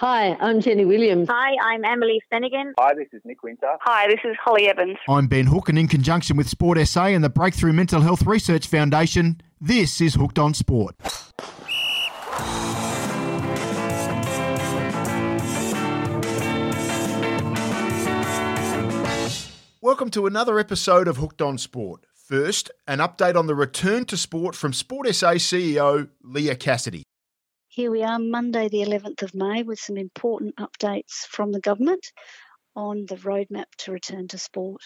Hi, I'm Jenny Williams. Hi, I'm Emily Stenigan. Hi, this is Nick Winter. Hi, this is Holly Evans. I'm Ben Hook, and in conjunction with Sport SA and the Breakthrough Mental Health Research Foundation, this is Hooked on Sport. Welcome to another episode of Hooked on Sport. First, an update on the return to sport from Sport SA CEO Leah Cassidy. Here we are, Monday the 11th of May, with some important updates from the government on the roadmap to return to sport.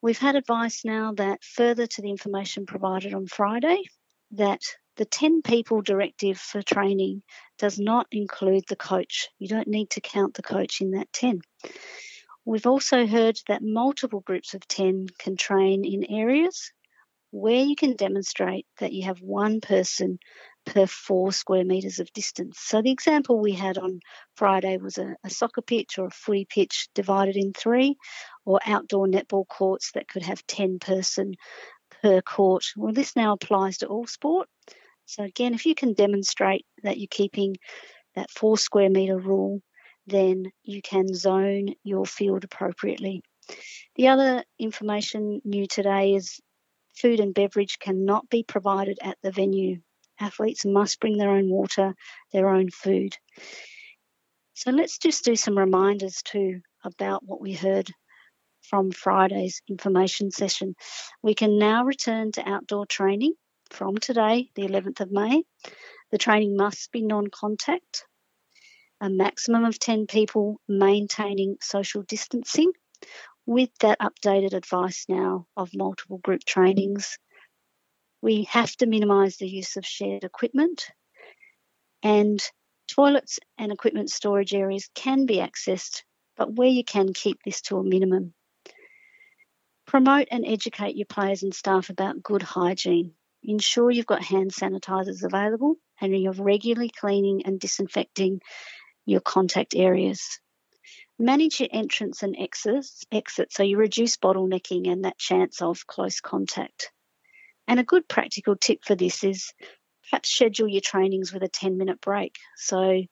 We've had advice now that, further to the information provided on Friday, that the 10 people directive for training does not include the coach. You don't need to count the coach in that 10. We've also heard that multiple groups of 10 can train in areas where you can demonstrate that you have one person per 4 square metres of distance. So the example we had on Friday was a soccer pitch or a footy pitch divided in 3, or outdoor netball courts that could have 10 person per court. Well, this now applies to all sport. So again, if you can demonstrate that you're keeping that 4 square metre rule, then you can zone your field appropriately. The other information new today is food and beverage cannot be provided at the venue. Athletes must bring their own water, their own food. So let's just do some reminders too about what we heard from Friday's information session. We can now return to outdoor training from today, the 11th of May. The training must be non-contact, a maximum of 10 people, maintaining social distancing, with that updated advice now of multiple group trainings. We have to minimise the use of shared equipment, and toilets and equipment storage areas can be accessed, but where you can, keep this to a minimum. Promote and educate your players and staff about good hygiene. Ensure you've got hand sanitisers available and you're regularly cleaning and disinfecting your contact areas. Manage your entrance and exits so you reduce bottlenecking and that chance of close contact. And a good practical tip for this is perhaps schedule your trainings with a 10-minute break, so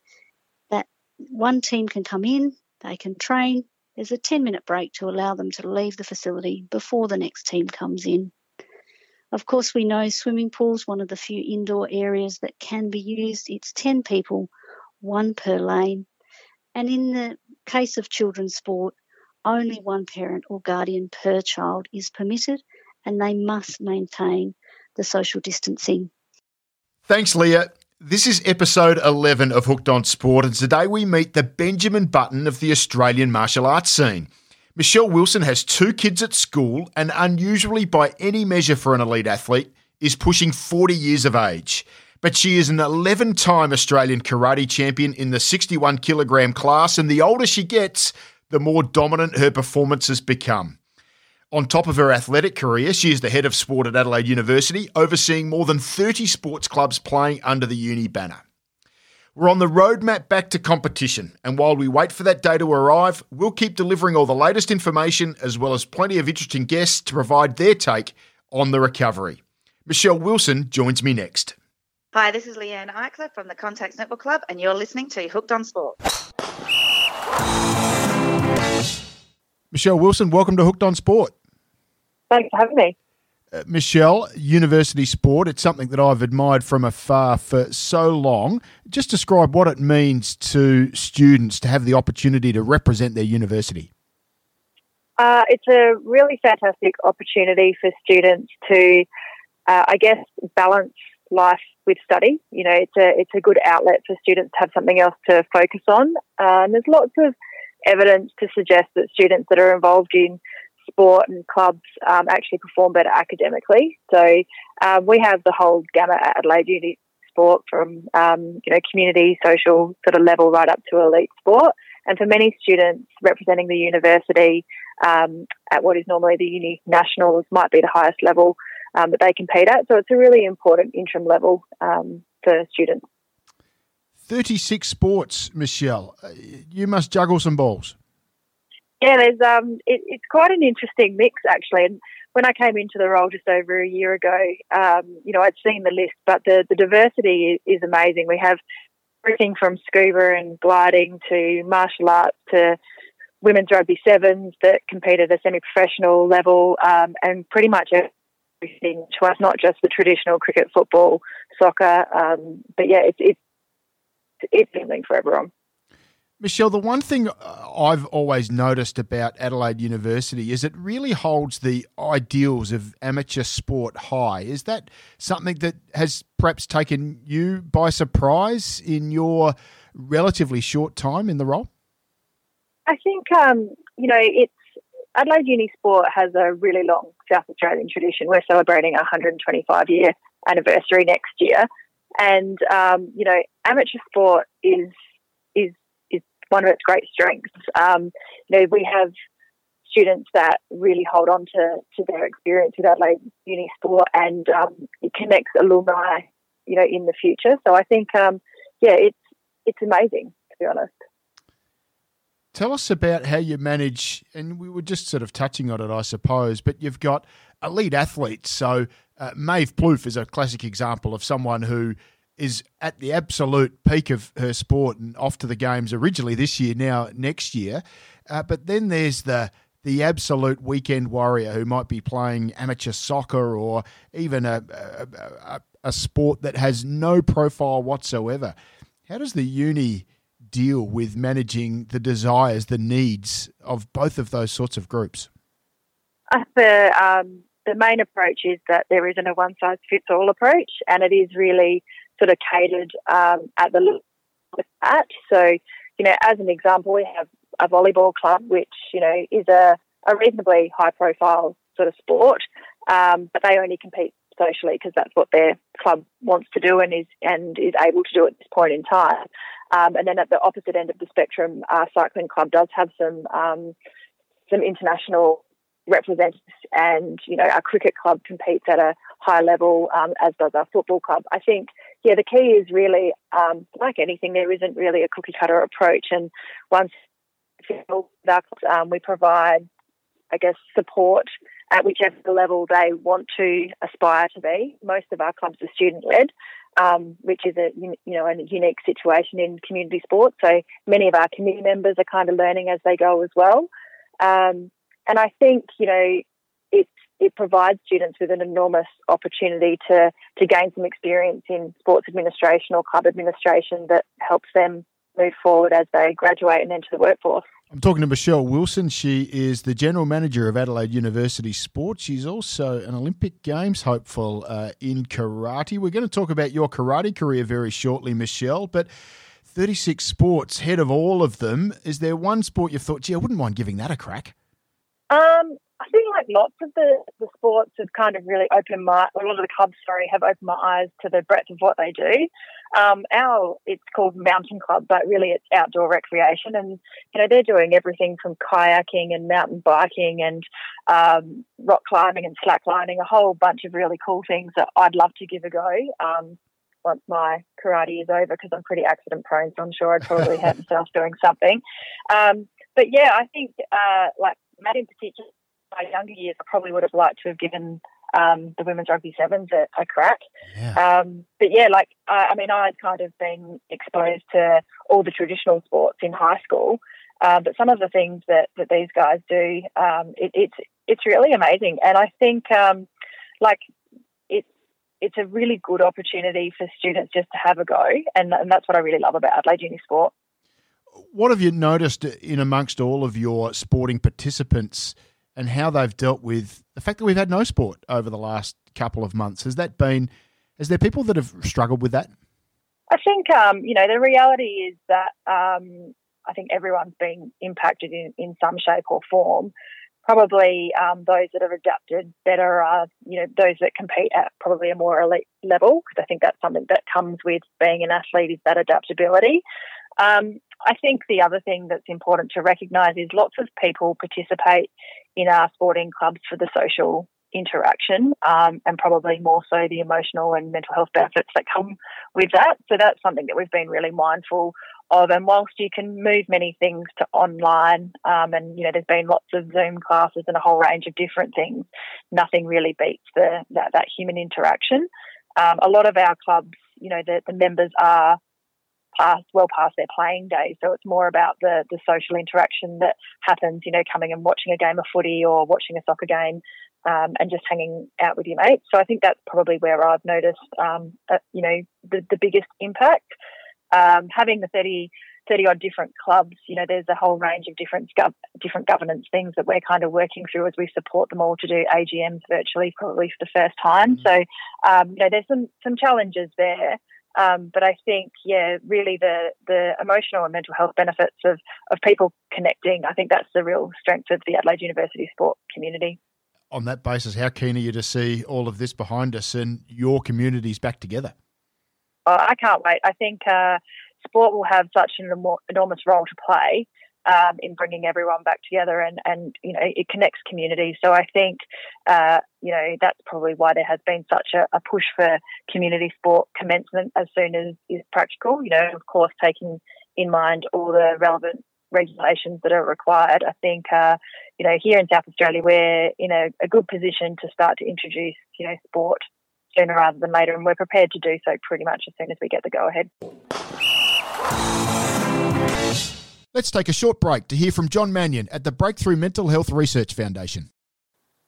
that one team can come in, they can train. There's a 10-minute break to allow them to leave the facility before the next team comes in. Of course, we know swimming pools, one of the few indoor areas that can be used. It's 10 people, one per lane. And in the case of children's sport, only one parent or guardian per child is permitted, and they must maintain the social distancing. Thanks, Leah. This is episode 11 of Hooked on Sport, and today we meet the Benjamin Button of the Australian martial arts scene. Michelle Wilson has 2 kids at school and, unusually by any measure for an elite athlete, is pushing 40 years of age. But she is an 11-time Australian karate champion in the 61-kilogram class, and the older she gets, the more dominant her performances become. On top of her athletic career, she is the head of sport at Adelaide University, overseeing more than 30 sports clubs playing under the uni banner. We're on the roadmap back to competition, and while we wait for that day to arrive, we'll keep delivering all the latest information as well as plenty of interesting guests to provide their take on the recovery. Michelle Wilson joins me next. Hi, this is Leanne Eichler from the Contacts Netball Club, and you're listening to Hooked on Sport. Michelle Wilson, welcome to Hooked on Sport. Thanks for having me. Michelle, university sport, it's something that I've admired from afar for so long. Just describe what it means to students to have the opportunity to represent their university. It's a really fantastic opportunity for students to, balance life with study. You know, it's a good outlet for students to have something else to focus on. And there's lots of evidence to suggest that students that are involved in sport and clubs actually perform better academically. So we have the whole gamut at Adelaide Uni Sport, from community, social sort of level right up to elite sport. And for many students, representing the university at what is normally the uni nationals might be the highest level that they compete at. So it's a really important interim level for students. 36 sports, Michelle. You must juggle some balls. Yeah, there's it's quite an interesting mix, actually. And when I came into the role just over a year ago, I'd seen the list, but the diversity is amazing. We have everything from scuba and gliding to martial arts to women's rugby sevens that compete at a semi-professional level, and pretty much everything to us, not just the traditional cricket, football, soccer. But yeah, it's something for everyone. Michelle, the one thing I've always noticed about Adelaide University is it really holds the ideals of amateur sport high. Is that something that has perhaps taken you by surprise in your relatively short time in the role? I think, Adelaide Uni Sport has a really long South Australian tradition. We're celebrating our 125-year anniversary next year. And, amateur sport is one of its great strengths. We have students that really hold on to their experience with Adelaide Uni Sport, and it connects alumni, in the future. So I think, it's amazing, to be honest. Tell us about how you manage, and we were just sort of touching on it, I suppose, but you've got elite athletes. So Maeve Plouffe is a classic example of someone who is at the absolute peak of her sport and off to the games originally this year, now next year. But then there's the absolute weekend warrior who might be playing amateur soccer or even a sport that has no profile whatsoever. How does the uni deal with managing the desires, the needs of both of those sorts of groups? The main approach is that there isn't a one-size-fits-all approach, and it is really sort of catered at the level with that. So, as an example, we have a volleyball club, which, is a reasonably high-profile sort of sport, but they only compete socially because that's what their club wants to do and is able to do at this point in time. And then at the opposite end of the spectrum, our cycling club does have some international representatives, and our cricket club competes at a high level, as does our football club. I think the key is really, like anything, there isn't really a cookie cutter approach. And once we provide, support at whichever level they want to aspire to be. Most of our clubs are student-led, which is a unique situation in community sport. So many of our community members are kind of learning as they go as well. And I think, it provides students with an enormous opportunity to gain some experience in sports administration or club administration that helps them move forward as they graduate and enter the workforce. I'm talking to Michelle Wilson. She is the General Manager of Adelaide University Sport. She's also an Olympic Games hopeful in karate. We're going to talk about your karate career very shortly, Michelle, but 36 sports, head of all of them. Is there one sport you've thought, gee, I wouldn't mind giving that a crack? I think like lots of the sports have kind of really opened a lot of the clubs, have opened my eyes to the breadth of what they do. It's called Mountain Club, but really it's outdoor recreation, and, they're doing everything from kayaking and mountain biking and rock climbing and slacklining, a whole bunch of really cool things that I'd love to give a go once my karate is over, because I'm pretty accident prone, so I'm sure I'd probably hurt myself doing something. But yeah, I think like Matt in particular, my younger years, I probably would have liked to have given the women's rugby sevens a crack. Yeah. I'd kind of been exposed to all the traditional sports in high school, but some of the things that these guys do, it's really amazing. And I think it's a really good opportunity for students just to have a go, and that's what I really love about Adelaide Uni Sport. What have you noticed in amongst all of your sporting participants and how they've dealt with the fact that we've had no sport over the last couple of months? Is there people that have struggled with that? I think, the reality is that I think everyone's been impacted in some shape or form. Probably those that have adapted better are, those that compete at probably a more elite level, because I think that's something that comes with being an athlete is that adaptability. I think the other thing that's important to recognise is lots of people participate in our sporting clubs for the social interaction, and probably more so the emotional and mental health benefits that come with that. So that's something that we've been really mindful of. And whilst you can move many things to online, and, there's been lots of Zoom classes and a whole range of different things, nothing really beats that human interaction. A lot of our clubs, the members are past, well past their playing days. So it's more about the social interaction that happens, you know, coming and watching a game of footy or watching a soccer game, and just hanging out with your mates. So I think that's probably where I've noticed, you know, the biggest impact. Having the 30-odd different clubs, you know, there's a whole range of different governance things that we're kind of working through as we support them all to do AGMs virtually, probably for the first time. Mm-hmm. So, you know, there's some challenges there. But I think, yeah, really the emotional and mental health benefits of people connecting, I think that's the real strength of the Adelaide University sport community. On that basis, how keen are you to see all of this behind us and your communities back together? Oh, I can't wait. I think sport will have such an enormous role to play in bringing everyone back together, and you know, it connects communities. So I think you know, that's probably why there has been such a push for community sport commencement as soon as is practical. You know, of course, taking in mind all the relevant regulations that are required. I think you know, here in South Australia, we're in a good position to start to introduce, you know, sport sooner rather than later, and we're prepared to do so pretty much as soon as we get the go-ahead. Let's take a short break to hear from John Mannion at the Breakthrough Mental Health Research Foundation.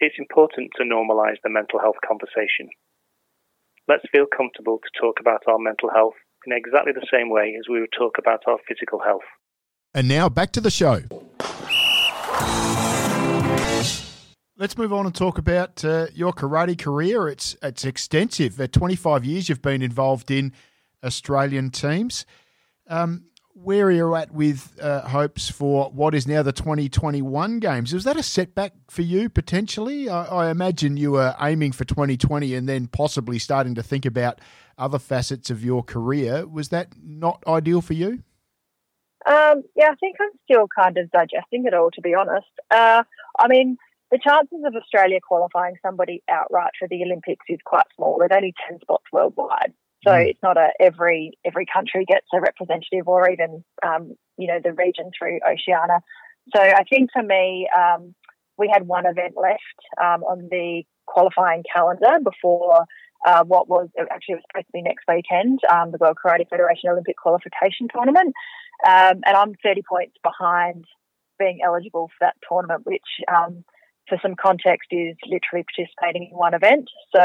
It's important to normalise the mental health conversation. Let's feel comfortable to talk about our mental health in exactly the same way as we would talk about our physical health. And now back to the show. Let's move on and talk about your karate career. It's extensive. At 25 years you've been involved in Australian teams. Where are you at with hopes for what is now the 2021 games? Was that a setback for you potentially? I imagine you were aiming for 2020 and then possibly starting to think about other facets of your career. Was that not ideal for you? Yeah, I think I'm still kind of digesting it all, to be honest. I mean, the chances of Australia qualifying somebody outright for the Olympics is quite small. There's only 10 spots worldwide. So it's not every country gets a representative, or even, you know, the region through Oceania. So I think for me, we had one event left on the qualifying calendar before what was actually was supposed to be next weekend, the World Karate Federation Olympic Qualification Tournament. And I'm 30 points behind being eligible for that tournament, which for some context is literally participating in one event. So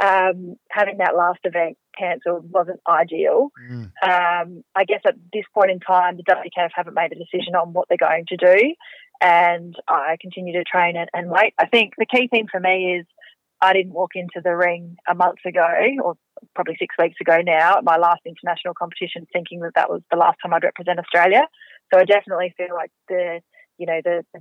having that last event cancelled wasn't ideal. I guess at this point in time, the WKF haven't made a decision on what they're going to do, and I continue to train and wait. I think the key thing for me is I didn't walk into the ring a month ago, or probably 6 weeks ago now, at my last international competition thinking that that was the last time I'd represent Australia. So I definitely feel like the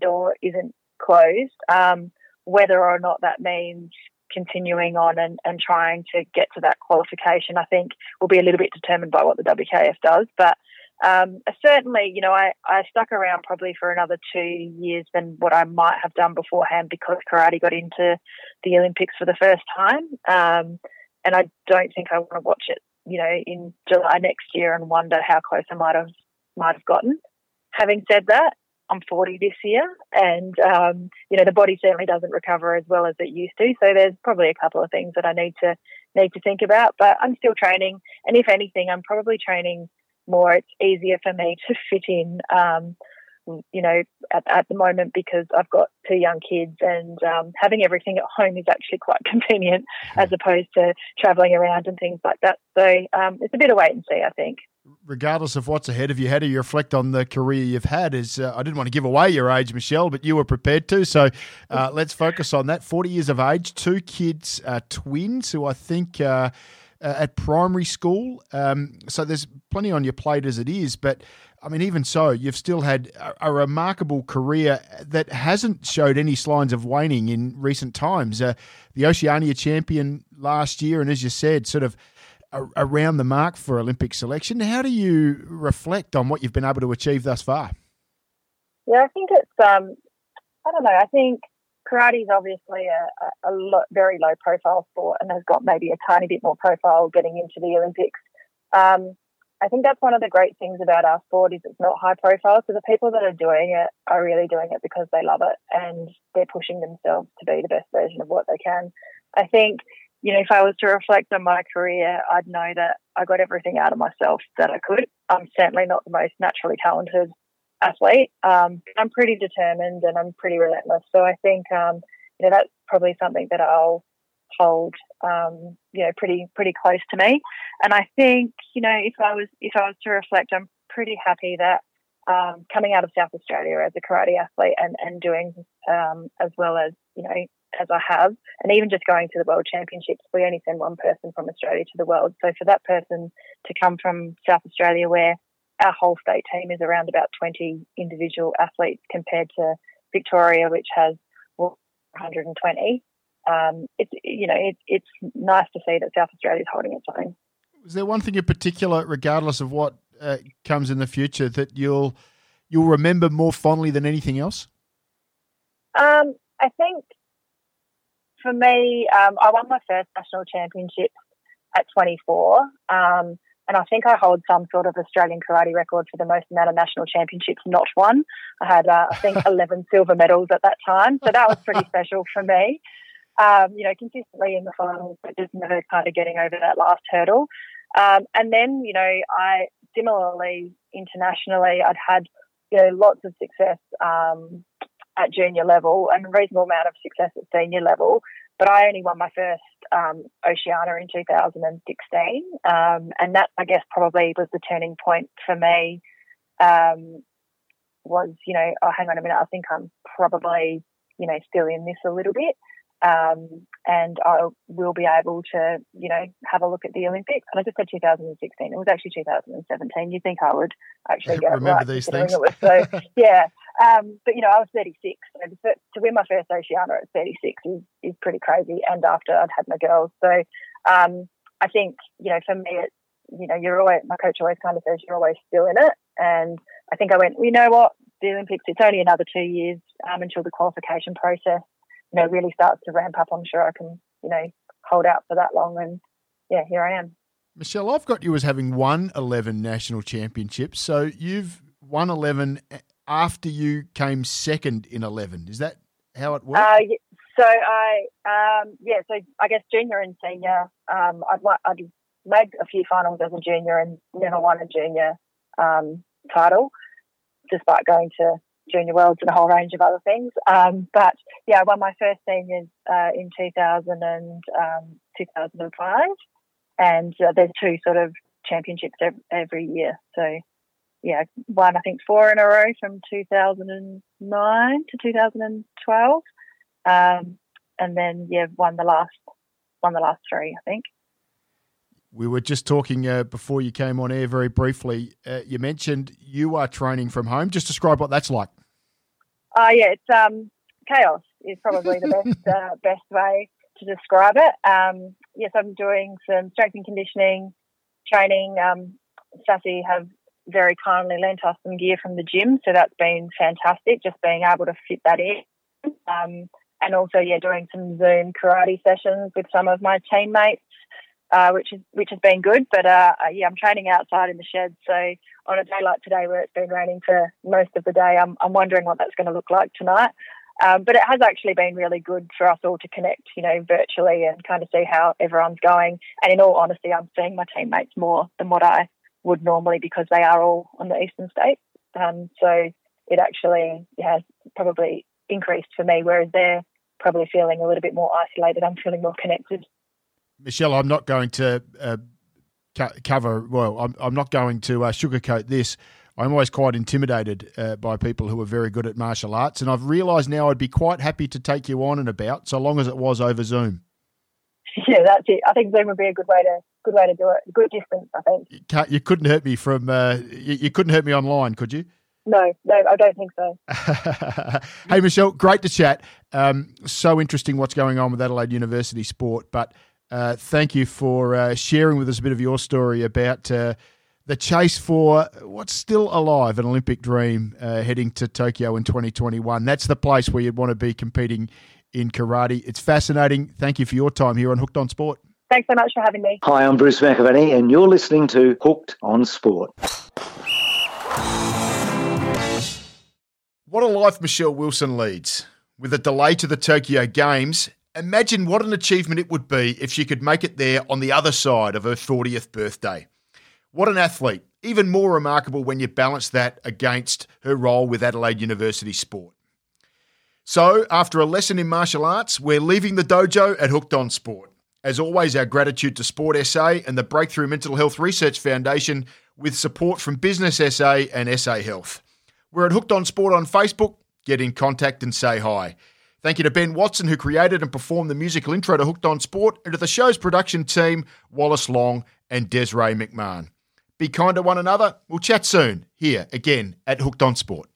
door isn't closed. Whether or not that means continuing on and trying to get to that qualification, I think will be a little bit determined by what the WKF does. But certainly, you know, I stuck around probably for another 2 years than what I might have done beforehand, because karate got into the Olympics for the first time. And I don't think I want to watch it, you know, in July next year and wonder how close I might have gotten. Having said that, I'm 40 this year, and, you know, the body certainly doesn't recover as well as it used to. So there's probably a couple of things that I need to think about, but I'm still training. And if anything, I'm probably training more. It's easier for me to fit in, you know, at the moment, because I've got two young kids, and having everything at home is actually quite convenient as opposed to travelling around and things like that. So it's a bit of wait and see, I think. Regardless of what's ahead of you, how do you reflect on the career you've had? I didn't want to give away your age, Michelle, but you were prepared to. So let's focus on that. 40 years of age, two kids, twins, who I think at primary school. So there's plenty on your plate as it is, but I mean, even so, you've still had a remarkable career that hasn't showed any signs of waning in recent times. The Oceania champion last year, and as you said, sort of around the mark for Olympic selection. How do you reflect on what you've been able to achieve thus far? Yeah, I think it's, I don't know, I think karate is obviously very low profile sport, and has got maybe a tiny bit more profile getting into the Olympics. I think that's one of the great things about our sport is it's not high profile. So the people that are doing it are really doing it because they love it, and they're pushing themselves to be the best version of what they can. I think you know, if I was to reflect on my career, I'd know that I got everything out of myself that I could. I'm certainly not the most naturally talented athlete. I'm pretty determined and I'm pretty relentless. So I think, you know, that's probably something that I'll hold, you know, pretty close to me. And I think, you know, if I was to reflect, I'm pretty happy that coming out of South Australia as a karate athlete and doing as well as, you know, as I have, and even just going to the World Championships, we only send one person from Australia to the world. So for that person to come from South Australia, where our whole state team is around about 20 individual athletes compared to Victoria, which has 120, it's nice to see that South Australia is holding its own. Is there one thing in particular, regardless of what comes in the future, that you'll remember more fondly than anything else? I think for me, I won my first national championship at 24, and I think I hold some sort of Australian karate record for the most amount of national championships not won. I had, 11 silver medals at that time, so that was pretty special for me. You know, consistently in the finals, but just never kind of getting over that last hurdle. And then, you know, I similarly internationally, I'd had, you know, lots of success at junior level and a reasonable amount of success at senior level. But I only won my first Oceania in 2016, and that, I guess, probably was the turning point for me. Was, you know, oh, hang on a minute, I think I'm probably, you know, still in this a little bit. And I will be able to, you know, have a look at the Olympics. And I just said 2016. It was actually 2017. You'd think I would actually get remember right, these things. It was, so, yeah. But, you know, I was 36. So to win my first Oceania at 36 is pretty crazy. And after I'd had my girls. So I think, you know, for me, it's, you know, you're always, my coach always kind of says you're always still in it. And I think I went, well, you know what, the Olympics, it's only another 2 years until the qualification process, you know, really starts to ramp up. I'm sure I can, you know, hold out for that long. And yeah, here I am. Michelle, I've got you as having won 11 national championships. So you've won 11 after you came second in 11. Is that how it worked? So I guess junior and senior, I'd made a few finals as a junior and never won a junior title, despite going to Junior Worlds and a whole range of other things. But yeah, I won my first seniors in 2005, and there's two sort of championships every year. So yeah, won I think 4 in a row from 2009 to 2012, and then yeah, won the last 3, I think. We were just talking before you came on air very briefly. You mentioned you are training from home. Just describe what that's like. Yeah, it's chaos is probably the best way to describe it. Yes, I'm doing some strength and conditioning training. Sassy have very kindly lent us some gear from the gym, so that's been fantastic, just being able to fit that in. And also, yeah, doing some Zoom karate sessions with some of my teammates. Which has been good, but yeah, I'm training outside in the shed. So on a day like today, where it's been raining for most of the day, I'm wondering what that's going to look like tonight. But it has actually been really good for us all to connect, you know, virtually and kind of see how everyone's going. And in all honesty, I'm seeing my teammates more than what I would normally because they are all on the eastern states. So it actually has probably increased for me, whereas they're probably feeling a little bit more isolated. I'm feeling more connected. Michelle, I'm not going to I'm not going to sugarcoat this. I'm always quite intimidated by people who are very good at martial arts, and I've realised now I'd be quite happy to take you on and about, so long as it was over Zoom. Yeah, that's it. I think Zoom would be a good way to do it. Good distance, I think. You couldn't hurt me from you couldn't hurt me online, could you? No, I don't think so. Hey, Michelle, great to chat. So interesting what's going on with Adelaide University Sport, but. Thank you for sharing with us a bit of your story about the chase for what's still alive, an Olympic dream, heading to Tokyo in 2021. That's the place where you'd want to be competing in karate. It's fascinating. Thank you for your time here on Hooked on Sport. Thanks so much for having me. Hi, I'm Bruce McAvaney, and you're listening to Hooked on Sport. What a life Michelle Wilson leads. With a delay to the Tokyo Games Imagine what an achievement it would be if she could make it there on the other side of her 40th birthday. What an athlete. Even more remarkable when you balance that against her role with Adelaide University Sport. So, after a lesson in martial arts, we're leaving the dojo at Hooked on Sport. As always, our gratitude to Sport SA and the Breakthrough Mental Health Research Foundation with support from Business SA and SA Health. We're at Hooked on Sport on Facebook. Get in contact and say hi. Thank you to Ben Watson, who created and performed the musical intro to Hooked on Sport, and to the show's production team, Wallace Long and Desiree McMahon. Be kind to one another. We'll chat soon here again at Hooked on Sport.